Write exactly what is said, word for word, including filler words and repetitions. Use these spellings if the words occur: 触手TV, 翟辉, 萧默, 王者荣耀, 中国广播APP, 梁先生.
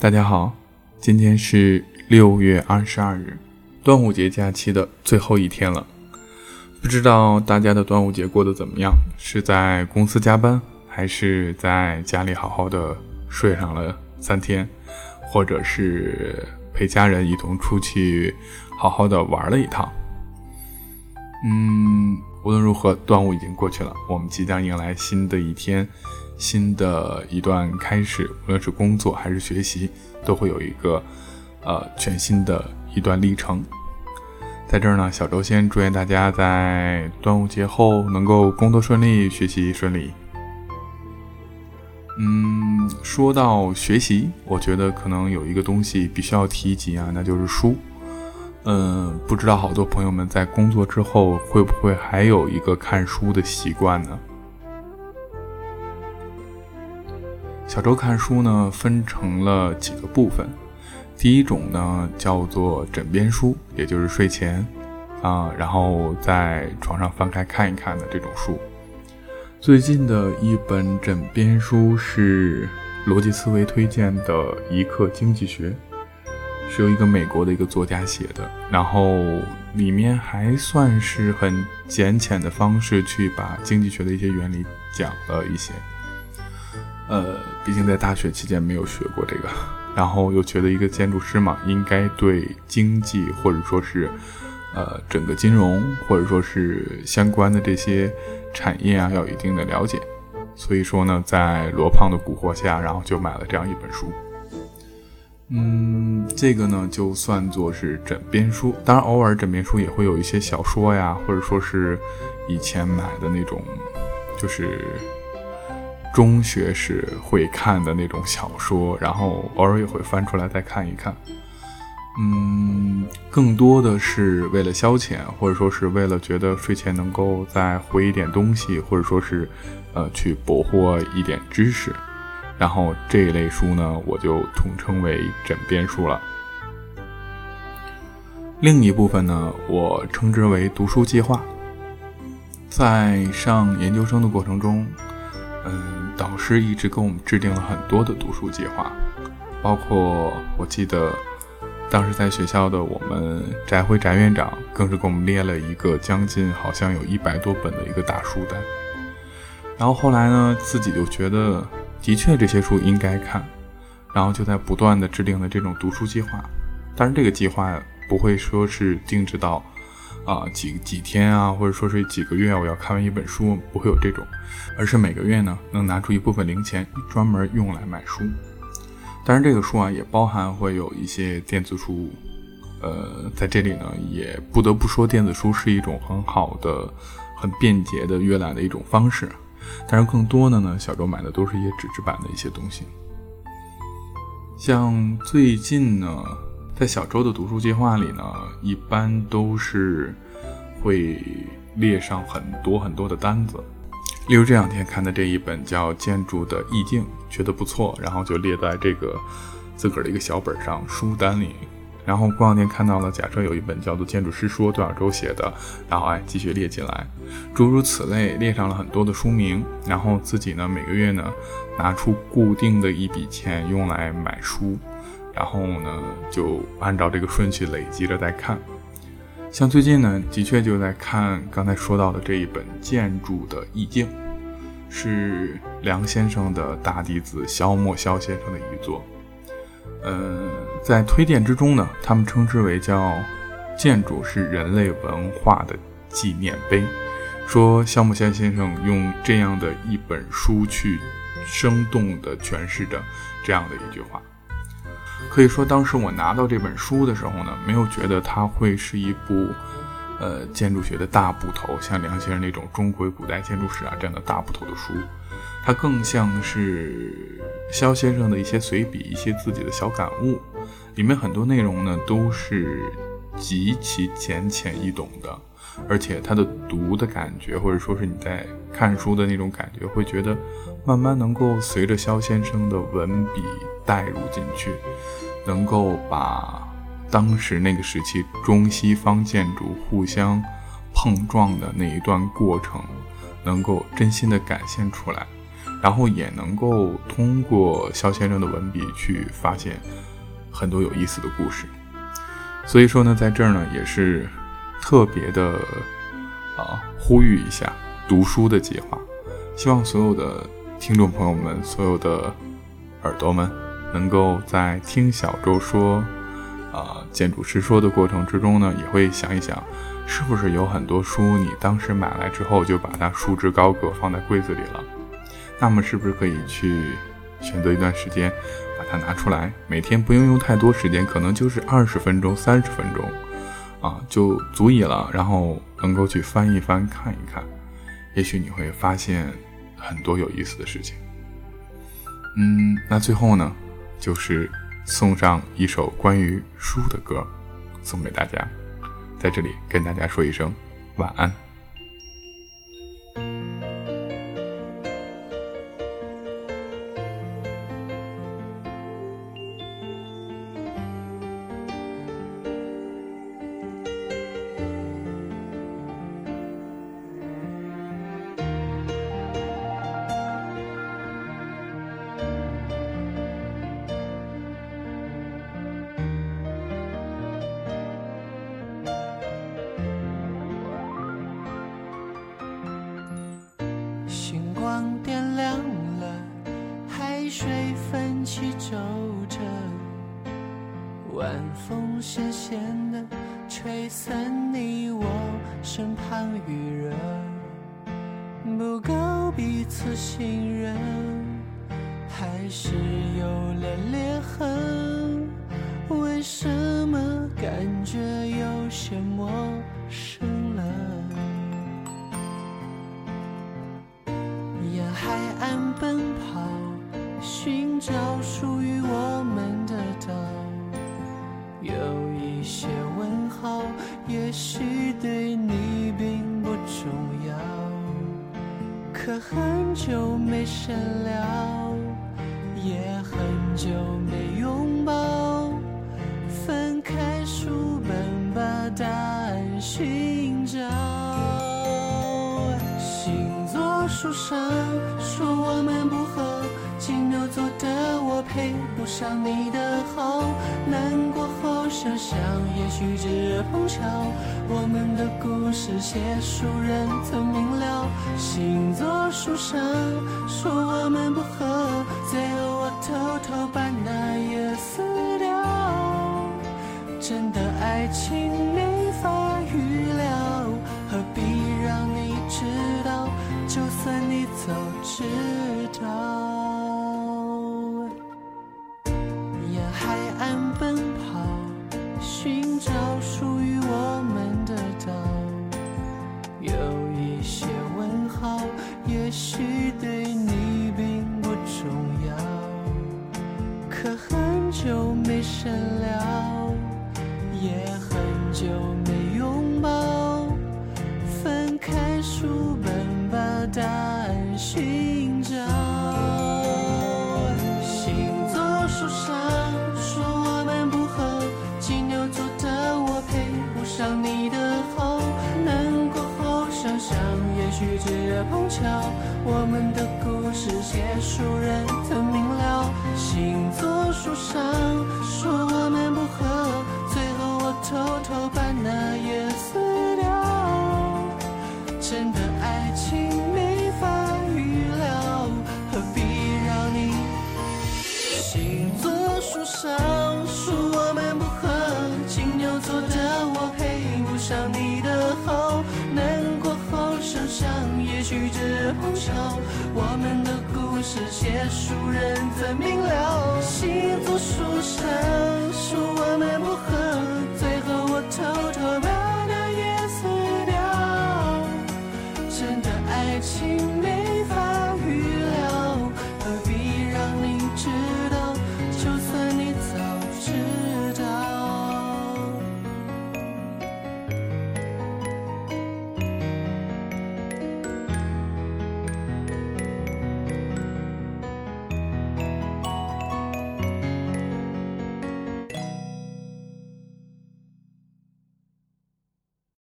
大家好，今天是六月二十二日，端午节假期的最后一天了。不知道大家的端午节过得怎么样，是在公司加班，还是在家里好好的睡上了三天，或者是陪家人一同出去好好的玩了一趟。嗯，无论如何，端午已经过去了，我们即将迎来新的一天，新的一段开始，无论是工作还是学习，都会有一个呃全新的一段历程。在这儿呢，小周先祝愿大家在端午节后能够工作顺利，学习顺利。嗯，说到学习，我觉得可能有一个东西必须要提及啊，那就是书。嗯，不知道好多朋友们在工作之后会不会还有一个看书的习惯呢？小周看书呢分成了几个部分，第一种呢叫做枕边书，也就是睡前啊，然后在床上翻开看一看的这种书。最近的一本枕边书是逻辑思维推荐的《一课经济学》，是由一个美国的一个作家写的，然后里面还算是很简浅的方式去把经济学的一些原理讲了一些。呃，毕竟在大学期间没有学过这个，然后又觉得一个建筑师嘛，应该对经济或者说是呃整个金融或者说是相关的这些产业啊，要有一定的了解。所以说呢，在罗胖的蛊惑下，然后就买了这样一本书。嗯，这个呢就算作是枕边书，当然偶尔枕边书也会有一些小说呀，或者说是以前买的那种，就是中学时会看的那种小说，然后偶尔也会翻出来再看一看。嗯，更多的是为了消遣，或者说是为了觉得睡前能够再回一点东西，或者说是呃去博获一点知识，然后这一类书呢我就统称为枕边书了。另一部分呢我称之为读书计划。在上研究生的过程中，嗯，导师一直给我们制定了很多的读书计划，包括我记得当时在学校的我们翟辉翟院长更是给我们列了一个将近好像有一百多本的一个大书单。然后后来呢，自己就觉得的确这些书应该看，然后就在不断的制定了这种读书计划。当然这个计划不会说是定制到啊，几几天啊，或者说是几个月我要看完一本书，不会有这种，而是每个月呢能拿出一部分零钱专门用来买书。当然这个书啊也包含会有一些电子书，呃，在这里呢也不得不说电子书是一种很好的很便捷的阅览的一种方式，但是更多的呢小周买的都是一些纸质版的一些东西。像最近呢在小周的读书计划里呢，一般都是会列上很多很多的单子，例如这两天看的这一本叫《建筑的意境》，觉得不错，然后就列在这个自个儿的一个小本上书单里。然后过两天看到了，假设有一本叫做《建筑师说》段小周写的，然后哎继续列进来，诸如此类，列上了很多的书名。然后自己呢每个月呢拿出固定的一笔钱用来买书，然后呢就按照这个顺序累积着再看。像最近呢的确就在看刚才说到的这一本《建筑的意境》，是梁先生的大弟子萧默萧先生的遗作。呃，在推荐之中呢，他们称之为叫建筑是人类文化的纪念碑，说萧默萧先生用这样的一本书去生动地诠释着这样的一句话。可以说当时我拿到这本书的时候呢，没有觉得它会是一部呃建筑学的大部头，像梁先生那种中国古代建筑史啊这样的大部头的书，它更像是萧先生的一些随笔，一些自己的小感悟。里面很多内容呢都是极其浅浅易懂的，而且它的读的感觉，或者说是你在看书的那种感觉，会觉得慢慢能够随着萧先生的文笔带入进去，能够把当时那个时期中西方建筑互相碰撞的那一段过程能够真心的感现出来，然后也能够通过萧先生的文笔去发现很多有意思的故事。所以说呢，在这儿呢也是特别的啊呼吁一下读书的计划，希望所有的听众朋友们，所有的耳朵们，能够在听小周说啊、呃、建筑师说的过程之中呢，也会想一想是不是有很多书你当时买来之后就把它束之高阁放在柜子里了，那么是不是可以去选择一段时间把它拿出来，每天不用用太多时间，可能就是二十分钟三十分钟啊就足以了，然后能够去翻一翻看一看，也许你会发现很多有意思的事情。嗯，那最后呢就是送上一首关于书的歌送给大家，在这里跟大家说一声晚安。咸咸的吹散你我身旁与人，不够彼此信任，还是有了裂痕，为什么感觉有些陌生了？沿海岸奔跑，寻找属于我们的岛，有一些问号，也许对你并不重要，可很久没深聊，也很久没拥抱，翻开书本把答案寻找。星座书上说我们不合，金牛座的我配不上你的好，难过后想想也许只碰巧，我们的故事写书人曾明了。星座书上说我们不合，最后我偷偷把那页撕掉，真的爱情没法预料，何必让你知道，就算你早知道。海岸奔跑，寻找属于我们的岛，有一些问号，也许对你并不重要，可很久没深聊，也很久没拥抱，翻开书本把答案寻找。星座书上想你的好，难过后想想也许只碰巧，我们的故事写书人曾明了。星座书上说我们不合，最后我偷偷把那页撕掉，真的爱情没法预料，何必让你。星座书上说我们不合，金牛座的我想你的好，难过后想想也许只碰巧，我们的故事写书人怎明了。星座书上说我们不合，最后我偷偷把那页撕掉，真的爱情没法